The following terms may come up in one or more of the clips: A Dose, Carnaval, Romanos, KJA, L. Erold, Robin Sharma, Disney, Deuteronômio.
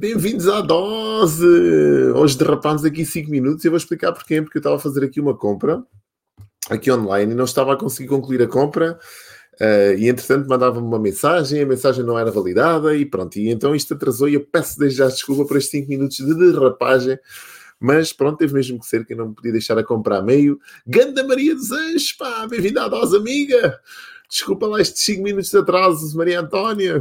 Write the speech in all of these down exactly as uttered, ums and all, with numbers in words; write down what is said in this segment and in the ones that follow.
Bem-vindos à Dose! Hoje derrapámos aqui cinco minutos e eu vou explicar porquê, porque eu estava a fazer aqui uma compra, aqui online, e não estava a conseguir concluir a compra uh, e, entretanto, mandava-me uma mensagem, a mensagem não era validada e pronto, e então isto atrasou e eu peço desde já desculpa por estes cinco minutos de derrapagem, mas pronto, teve mesmo que ser que eu não me podia deixar a compra a meio. Ganda Maria dos Anjos, pá! Bem-vinda à Dose, amiga! Desculpa lá estes cinco minutos de atraso, Maria Antónia.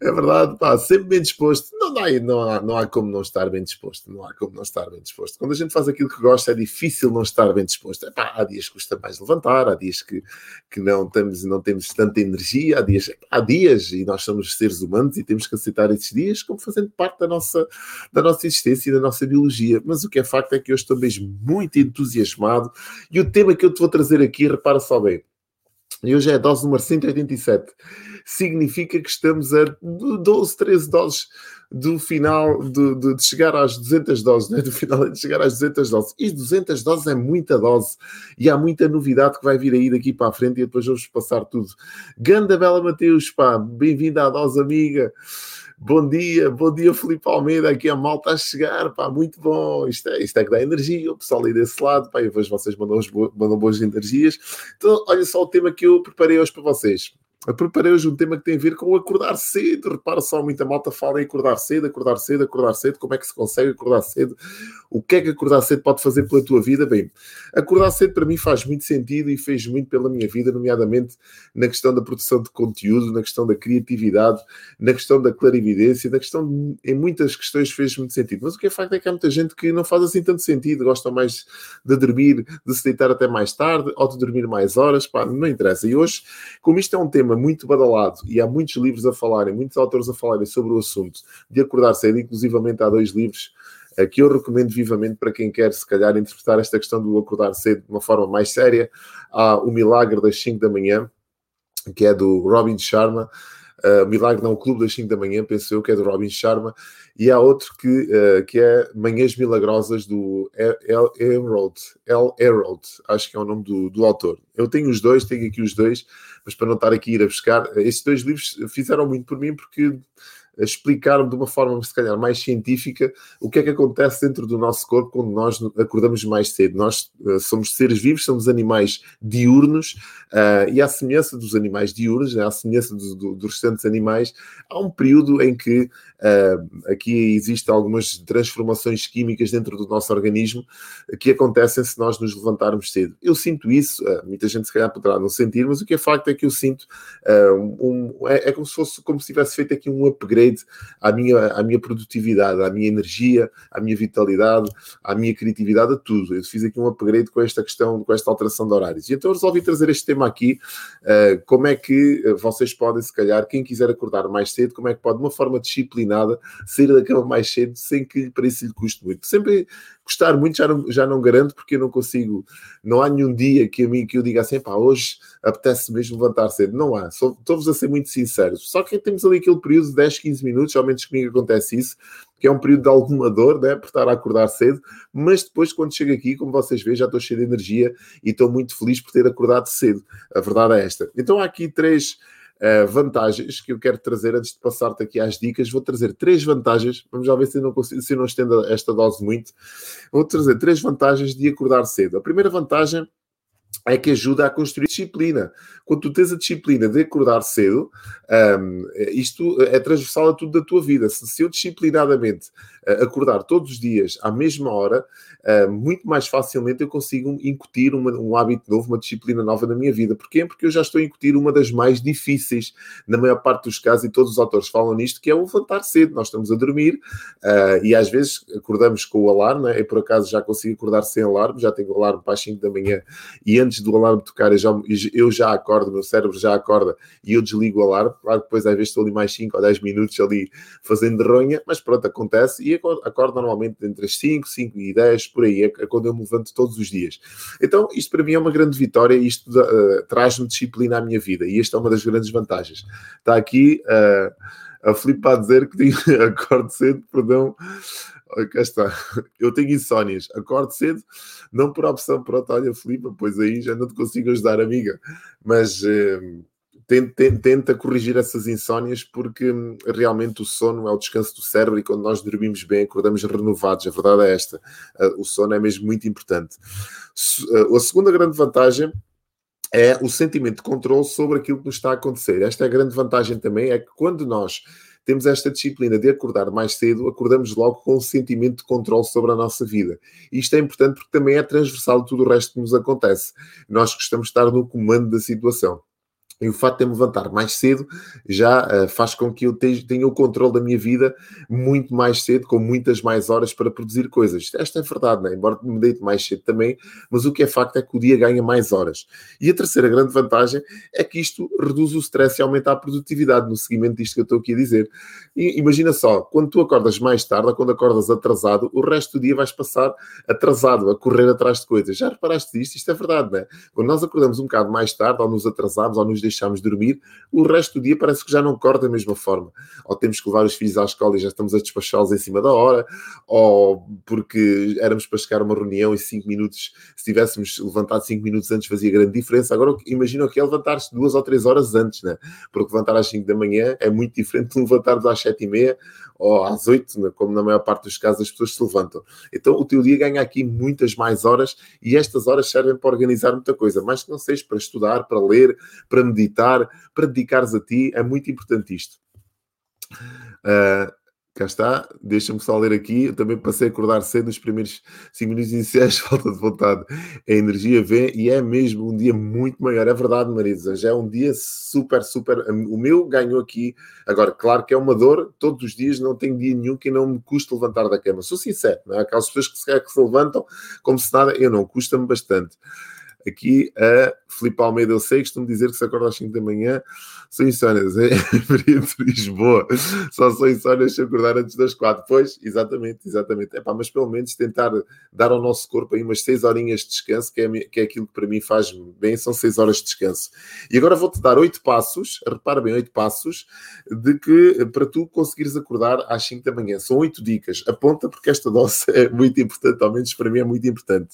É verdade, pá, sempre bem disposto. Não dá, não há, não há como não estar bem disposto. Não há como não estar bem disposto. Quando a gente faz aquilo que gosta, é difícil não estar bem disposto. É, pá, há dias que custa mais levantar, há dias que, que não, temos, não temos tanta energia, há dias, há dias, e nós somos seres humanos e temos que aceitar esses dias como fazendo parte da nossa, da nossa existência e da nossa biologia. Mas o que é facto é que eu estou mesmo muito entusiasmado e o tema que eu te vou trazer aqui, repara só bem, e hoje é a dose número cento e oitenta e sete. Significa que estamos a doze, treze doses do final, de, de, de chegar às duzentas doses, né? Do final é de chegar às duzentas doses. E duzentas doses é muita dose. E há muita novidade que vai vir aí daqui para a frente e depois vamos passar tudo. Ganda Bela Mateus, pá, bem-vinda à Dose, amiga. Bom dia, bom dia, Filipe Almeida, aqui a malta a chegar, pá, muito bom, isto é, isto é que dá energia, o pessoal ali desse lado, pá, eu vejo vocês mandam, bo- mandam boas energias. Então, olha só o tema que eu preparei hoje para vocês. Eu preparei hoje um tema que tem a ver com acordar cedo. Repara só, muita malta fala em acordar cedo, acordar cedo, acordar cedo. Como é que se consegue acordar cedo? O que é que acordar cedo pode fazer pela tua vida? Bem, acordar cedo para mim faz muito sentido e fez muito pela minha vida, nomeadamente na questão da produção de conteúdo, na questão da criatividade, na questão da clarividência, na questão de, em muitas questões fez muito sentido. Mas o que é facto é que há muita gente que não faz assim tanto sentido, gosta mais de dormir, de se deitar até mais tarde ou de dormir mais horas, pá, não interessa. E hoje, como isto é um tema muito badalado e há muitos livros a falarem, muitos autores a falarem sobre o assunto de acordar cedo, inclusivamente há dois livros que eu recomendo vivamente para quem quer, se calhar, interpretar esta questão do acordar cedo de uma forma mais séria. Há O Milagre das cinco da manhã, que é do Robin Sharma, Uh, Milagre não, o Clube das cinco da manhã, penso eu, que é do Robin Sharma, e há outro que, uh, que é Manhãs Milagrosas, do L. Erold, L. Erold, acho que é o nome do, do autor. Eu tenho os dois, tenho aqui os dois, mas para não estar aqui a ir a buscar, estes dois livros fizeram muito por mim porque explicaram de uma forma, se calhar, mais científica o que é que acontece dentro do nosso corpo quando nós acordamos mais cedo. Nós uh, somos seres vivos, somos animais diurnos uh, e à semelhança dos animais diurnos, à semelhança do, do, dos restantes animais, há um período em que uh, aqui existem algumas transformações químicas dentro do nosso organismo que acontecem se nós nos levantarmos cedo. Eu sinto isso, uh, muita gente se calhar poderá não sentir, mas o que é facto é que eu sinto, uh, um, é, é como se fosse, como se tivesse feito aqui um upgrade à minha, à minha produtividade, à minha energia, à minha vitalidade, à minha criatividade, a tudo. Eu fiz aqui um upgrade com esta questão, com esta alteração de horários. E então eu resolvi trazer este tema aqui, uh, como é que vocês podem, se calhar, quem quiser acordar mais cedo, como é que pode, de uma forma disciplinada, sair da cama mais cedo sem que para isso lhe custe muito. Sempre custar muito já não, já não garanto, porque eu não consigo, não há nenhum dia que a mim que eu diga assim, pá, hoje apetece mesmo levantar cedo. Não há, só, estou-vos a ser muito sincero. Só que temos ali aquele período de dez, quinze minutos, ao menos comigo acontece isso, que é um período de alguma dor, né, por estar a acordar cedo, mas depois, quando chego aqui, como vocês veem, já estou cheio de energia e estou muito feliz por ter acordado cedo. A verdade é esta. Então há aqui três uh, vantagens que eu quero trazer, antes de passar-te aqui às dicas, vou trazer três vantagens, vamos já ver se eu não, consigo, se eu não estendo esta dose muito, vou trazer três vantagens de acordar cedo. A primeira vantagem é que ajuda a construir disciplina. Quando tu tens a disciplina de acordar cedo, um, isto é transversal a tudo da tua vida. Se, se eu disciplinadamente uh, acordar todos os dias à mesma hora, uh, muito mais facilmente eu consigo incutir uma, um hábito novo, uma disciplina nova na minha vida. Porquê? Porque eu já estou a incutir uma das mais difíceis, na maior parte dos casos, e todos os autores falam nisto, que é o levantar cedo. Nós estamos a dormir uh, e às vezes acordamos com o alarme, né? Eu por acaso já consigo acordar sem alarme, já tenho o alarme para as cinco da manhã e antes do alarme tocar, eu já, eu já acordo, o meu cérebro já acorda e eu desligo o alarme. Claro que depois às vezes estou ali mais cinco ou dez minutos ali fazendo ronha, mas pronto, acontece e acordo, acordo normalmente entre as cinco, cinco e dez, por aí, é quando eu me levanto todos os dias. Então isto para mim é uma grande vitória, isto uh, traz-me disciplina à minha vida e esta é uma das grandes vantagens. Está aqui uh, a Filipe a dizer que tenho... acordo cedo, perdão. Cá está. Eu tenho insónias. Acordo cedo, não por opção. Pronto, olha, Filipe, pois aí já não te consigo ajudar, amiga. Mas... Eh... tenta, tenta corrigir essas insónias, porque realmente o sono é o descanso do cérebro e quando nós dormimos bem, acordamos renovados. A verdade é esta. O sono é mesmo muito importante. A segunda grande vantagem é o sentimento de controle sobre aquilo que nos está a acontecer. Esta é a grande vantagem também, é que quando nós temos esta disciplina de acordar mais cedo, acordamos logo com um sentimento de controle sobre a nossa vida. Isto é importante porque também é transversal de tudo o resto que nos acontece. Nós gostamos de estar no comando da situação. E o facto de eu me levantar mais cedo já uh, faz com que eu tenha o controle da minha vida muito mais cedo, com muitas mais horas para produzir coisas. Esta é verdade, né? Embora me deite mais cedo também, mas o que é facto é que o dia ganha mais horas. E a terceira grande vantagem é que isto reduz o stress e aumenta a produtividade, no seguimento disto que eu estou aqui a dizer. E imagina só, quando tu acordas mais tarde ou quando acordas atrasado, o resto do dia vais passar atrasado, a correr atrás de coisas. Já reparaste disto? Isto é verdade, né? Quando nós acordamos um bocado mais tarde, ou nos atrasamos, ou nos deixámos dormir, o resto do dia parece que já não corre da mesma forma. Ou temos que levar os filhos à escola e já estamos a despachá-los em cima da hora, ou porque éramos para chegar a uma reunião e cinco minutos, se tivéssemos levantado cinco minutos antes fazia grande diferença. Agora imagina o que é levantar-se duas ou três horas antes, né? Porque levantar às cinco da manhã é muito diferente de levantarmos às sete e meia ou às oito, né? Como na maior parte dos casos as pessoas se levantam. Então o teu dia ganha aqui muitas mais horas e estas horas servem para organizar muita coisa, mais que não seja para estudar, para ler, para meditar, meditar, para dedicares a ti, é muito importante isto. Uh, cá está, deixa-me só ler aqui, eu também passei a acordar cedo nos primeiros cinco minutos iniciais, falta de vontade. A energia vem e é mesmo um dia muito maior, é verdade, Marisa, já é um dia super, super, o meu ganhou aqui. Agora, claro que é uma dor, todos os dias não tenho dia nenhum que não me custe levantar da cama, sou sincero, não é? Aquelas pessoas que se, que se levantam como se nada, eu não, custa-me bastante. Aqui a Filipe Almeida, eu sei, costumo dizer que se acorda às cinco da manhã, são insónias, é? Em Lisboa, só são insónias se acordar antes das quatro. Pois, exatamente, exatamente. Epá, mas pelo menos tentar dar ao nosso corpo aí umas seis horinhas de descanso, que é, que é aquilo que para mim faz bem, são seis horas de descanso. E agora vou-te dar oito passos, repara bem, oito passos, de que para tu conseguires acordar às cinco da manhã. São oito dicas, aponta porque esta dose é muito importante, ao menos para mim é muito importante.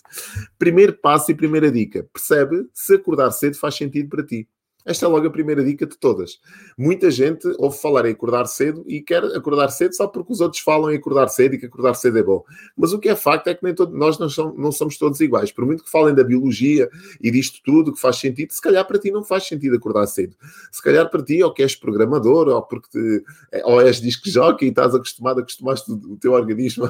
Primeiro passo e primeira dica. Percebe se acordar cedo faz sentido para ti. Esta é logo a primeira dica de todas. Muita gente ouve falar em acordar cedo e quer acordar cedo só porque os outros falam em acordar cedo e que acordar cedo é bom. Mas o que é facto é que nem todo, nós não somos, não somos todos iguais. Por muito que falem da biologia e disto tudo que faz sentido, se calhar para ti não faz sentido acordar cedo. Se calhar para ti, ou que és programador, ou, porque te, ou és disc jockey e estás acostumado, acostumaste o teu organismo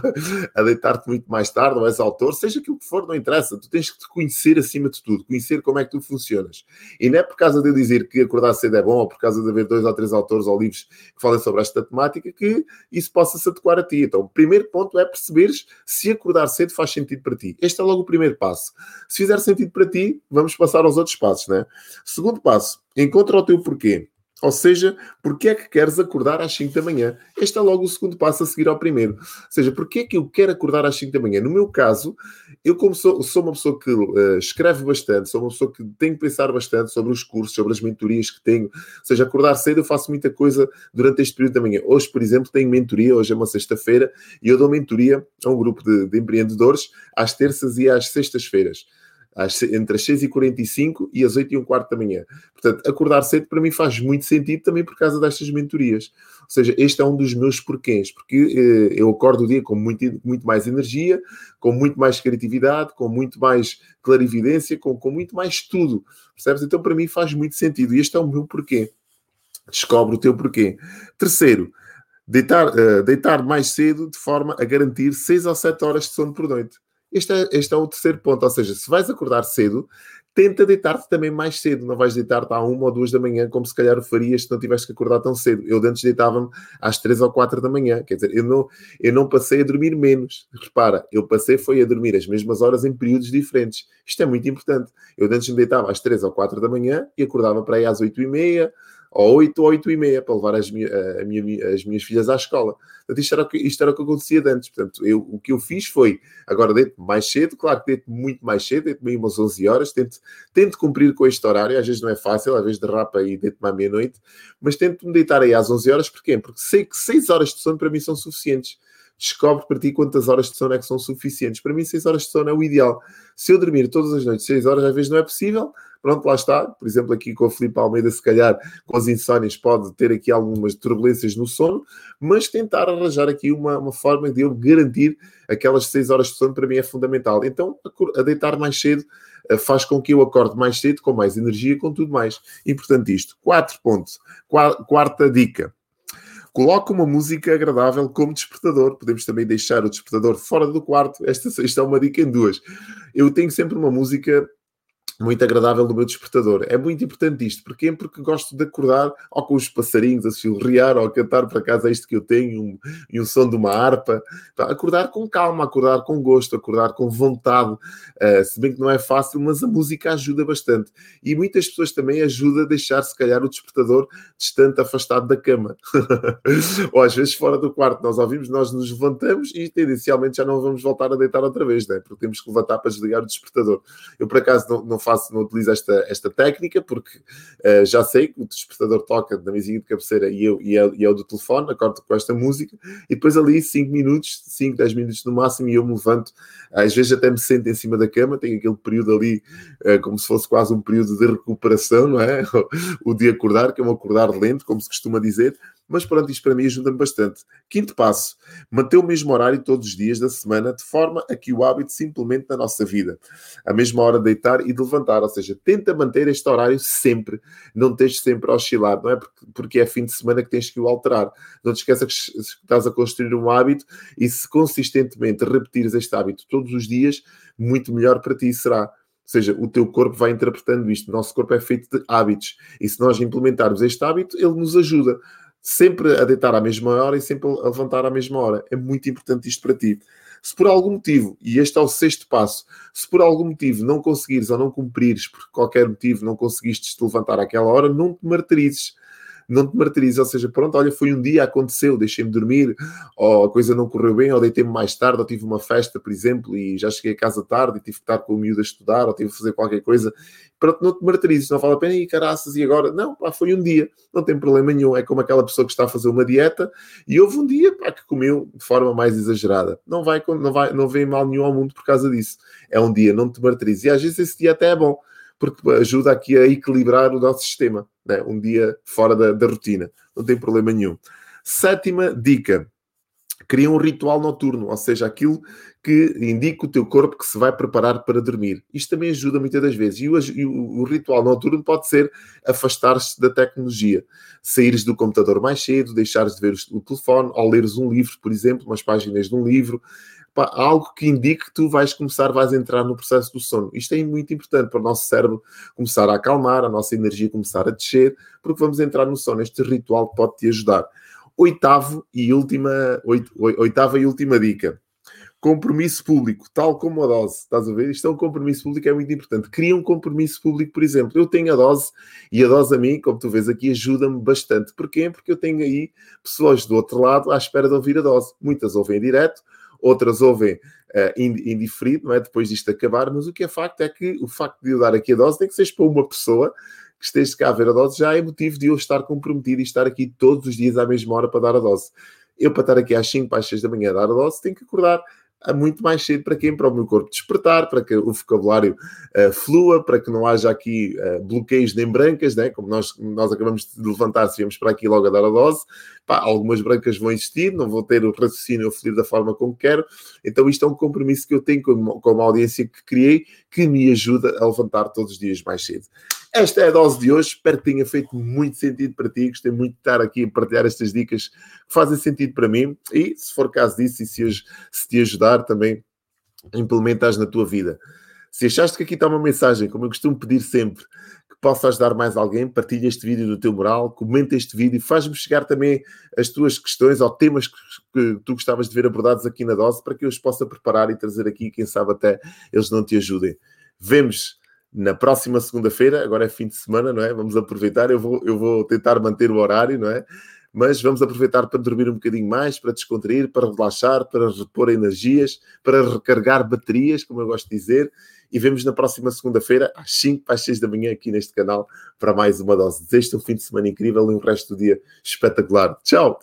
a deitar-te muito mais tarde, ou és autor, seja aquilo que for, não interessa. Tu tens que te conhecer acima de tudo, conhecer como é que tu funcionas. E não é por causa de dizer dizer que acordar cedo é bom, ou por causa de haver dois ou três autores ou livros que falem sobre esta temática, que isso possa se adequar a ti. Então, o primeiro ponto é perceberes se acordar cedo faz sentido para ti. Este é logo o primeiro passo. Se fizer sentido para ti, vamos passar aos outros passos, né? Segundo passo, encontra o teu porquê. Ou seja, porque é que queres acordar às cinco da manhã? Este é logo o segundo passo a seguir ao primeiro. Ou seja, porque é que eu quero acordar às cinco da manhã? No meu caso, eu como sou, sou uma pessoa que uh, escreve bastante, sou uma pessoa que tenho que pensar bastante sobre os cursos, sobre as mentorias que tenho. Ou seja, acordar cedo eu faço muita coisa durante este período da manhã. Hoje, por exemplo, tenho mentoria, hoje é uma sexta-feira, e eu dou mentoria a um grupo de, de empreendedores às terças e às sextas-feiras. Entre as seis e quarenta e cinco e as oito e um quarto da manhã. Portanto, acordar cedo para mim faz muito sentido também por causa destas mentorias. Ou seja, este é um dos meus porquês, porque eh, eu acordo o dia com muito, muito mais energia, com muito mais criatividade, com muito mais clarividência, com, com muito mais tudo. Percebes? Então, para mim faz muito sentido. E este é o meu porquê. Descobre o teu porquê. Terceiro, deitar, uh, deitar mais cedo de forma a garantir seis ou sete horas de sono por noite. Este é, este é o terceiro ponto, ou seja, se vais acordar cedo, tenta deitar-te também mais cedo. Não vais deitar-te à uma ou duas da manhã, como se calhar o farias se não tivesse que acordar tão cedo. Eu de antes deitava-me às três ou quatro da manhã. Quer dizer, eu não, eu não passei a dormir menos. Repara, eu passei foi a dormir as mesmas horas em períodos diferentes. Isto é muito importante. Eu de antes me deitava às três ou quatro da manhã e acordava para aí às oito e meia, ou oito ou oito e meia, para levar as, minha, a minha, as minhas filhas à escola. Portanto, isto era o que, isto era o que acontecia de antes. Portanto, eu, o que eu fiz foi, agora deito-me mais cedo, claro que deito-me muito mais cedo, deito-me aí umas onze horas, tento, tento cumprir com este horário, às vezes não é fácil, às vezes derrapa e deito-me à meia-noite, mas tento-me deitar aí às onze horas, porquê? Porque sei que seis horas de sono para mim são suficientes. descobre para ti quantas horas de sono é que são suficientes. Para mim, seis horas de sono é o ideal. Se eu dormir todas as noites seis horas, às vezes não é possível. Pronto, lá está. Por exemplo, aqui com o Filipe Almeida, se calhar, com as insónias, pode ter aqui algumas turbulências no sono, mas tentar arranjar aqui uma, uma forma de eu garantir aquelas seis horas de sono, para mim é fundamental. Então, a deitar mais cedo faz com que eu acorde mais cedo, com mais energia, com tudo mais. Importante isto. Quatro pontos. Quarta dica. Coloca uma música agradável como despertador. Podemos também deixar o despertador fora do quarto. Esta, esta é uma dica em duas. Eu tenho sempre uma música muito agradável no meu despertador. É muito importante isto. Porquê? Porque gosto de acordar ou com os passarinhos a chilrear ou a cantar para casa, é isto que eu tenho, um, e o som de uma harpa. Acordar com calma, acordar com gosto, acordar com vontade. Uh, se bem que não é fácil, mas a música ajuda bastante. E muitas pessoas também ajuda a deixar, se calhar, o despertador distante, afastado da cama. Ou às vezes fora do quarto. Nós ouvimos, nós nos levantamos e tendencialmente já não vamos voltar a deitar outra vez, né? Porque temos que levantar para desligar o despertador. Eu, por acaso, não, não Faço, não utilizo esta, esta técnica, porque uh, já sei que o despertador toca na mesinha de cabeceira e eu, e, eu, e eu do telefone, acordo com esta música e depois ali cinco minutos, cinco, dez minutos no máximo, e eu me levanto. Às vezes até me sento em cima da cama, tenho aquele período ali uh, como se fosse quase um período de recuperação, não é? O de acordar, que é um acordar lento, como se costuma dizer. Mas pronto, isto para mim ajuda-me bastante. Quinto passo, manter o mesmo horário todos os dias da semana, de forma a que o hábito se implemente na nossa vida. A mesma hora de deitar e de levantar, ou seja, tenta manter este horário sempre. Não tens sempre a oscilar, não é porque é fim de semana que tens que o alterar. Não te esqueças que estás a construir um hábito e se consistentemente repetires este hábito todos os dias, muito melhor para ti será. Ou seja, o teu corpo vai interpretando isto. O nosso corpo é feito de hábitos. E se nós implementarmos este hábito, ele nos ajuda. Sempre a deitar à mesma hora e sempre a levantar à mesma hora. É muito importante isto para ti. Se por algum motivo, e este é o sexto passo, se por algum motivo não conseguires ou não cumprires, por qualquer motivo não conseguiste te levantar àquela hora, não te martirizes. Não te martirizes, ou seja, pronto, olha, foi um dia, aconteceu, deixei-me dormir, ou a coisa não correu bem, ou deitei-me mais tarde, ou tive uma festa, por exemplo, e já cheguei a casa tarde e tive que estar com o miúdo a estudar, ou tive que fazer qualquer coisa. Pronto, não te martirizes, não vale a pena, e caraças, e agora? Não, pá, foi um dia, não tem problema nenhum. É como aquela pessoa que está a fazer uma dieta e houve um dia, pá, que comeu de forma mais exagerada. Não vai, não vai, não vem mal nenhum ao mundo por causa disso. É um dia, não te martirizes. E às vezes esse dia até é bom, porque ajuda aqui a equilibrar o nosso sistema, né? Um dia fora da, da rotina, não tem problema nenhum. Sétima dica, cria um ritual noturno, ou seja, aquilo que indica o teu corpo que se vai preparar para dormir. Isto também ajuda muitas das vezes. E o, e o, o ritual noturno pode ser afastar-se da tecnologia. Saíres do computador mais cedo, deixares de ver o telefone, ou leres um livro, por exemplo, umas páginas de um livro. Pá, algo que indique que tu vais começar, vais entrar no processo do sono. Isto é muito importante para o nosso cérebro começar a acalmar, a nossa energia começar a descer, porque vamos entrar no sono. Este ritual pode-te ajudar. Oitavo e última, oit, oitava e última dica. Compromisso público, tal como a dose. Estás a ver? Isto é um compromisso público, é muito importante. Cria um compromisso público, por exemplo. Eu tenho a dose e a dose a mim, como tu vês aqui, ajuda-me bastante. Porquê? Porque eu tenho aí pessoas do outro lado à espera de ouvir a dose. Muitas ouvem em direto, outras ouvem uh, indiferido, não é? Depois disto acabar, mas o que é facto é que o facto de eu dar aqui a dose, nem que seja para uma pessoa que esteja cá a ver a dose, já é motivo de eu estar comprometido e estar aqui todos os dias à mesma hora para dar a dose. Eu, para estar aqui às cinco, às seis da manhã a dar a dose, tenho que acordar muito mais cedo. Para quem? Para o meu corpo despertar, para que o vocabulário uh, flua, para que não haja aqui uh, bloqueios nem brancas, né? Como nós, nós acabamos de levantar, se viemos para aqui logo a dar a dose, pá, algumas brancas vão existir, não vou ter o raciocínio a fluir da forma como quero. Então isto é um compromisso que eu tenho com, com a audiência que criei, que me ajuda a levantar todos os dias mais cedo. Esta é a dose de hoje. Espero que tenha feito muito sentido para ti. Gostei muito de estar aqui a partilhar estas dicas que fazem sentido para mim. E, se for caso disso, e se, se te ajudar, também implementares na tua vida. Se achaste que aqui está uma mensagem, como eu costumo pedir sempre, que possa ajudar mais alguém, partilha este vídeo do teu moral, comenta este vídeo e faz-me chegar também as tuas questões ou temas que, que tu gostavas de ver abordados aqui na dose, para que eu os possa preparar e trazer aqui, quem sabe até eles não te ajudem. Vemos na próxima segunda-feira, agora é fim de semana, não é? Vamos aproveitar, eu vou, eu vou tentar manter o horário, não é? Mas vamos aproveitar para dormir um bocadinho mais, para descontrair, para relaxar, para repor energias, para recarregar baterias, como eu gosto de dizer. E vemos na próxima segunda-feira, às cinco, às seis da manhã, aqui neste canal, para mais uma dose. Desejo-te um fim de semana incrível e um resto do dia espetacular. Tchau!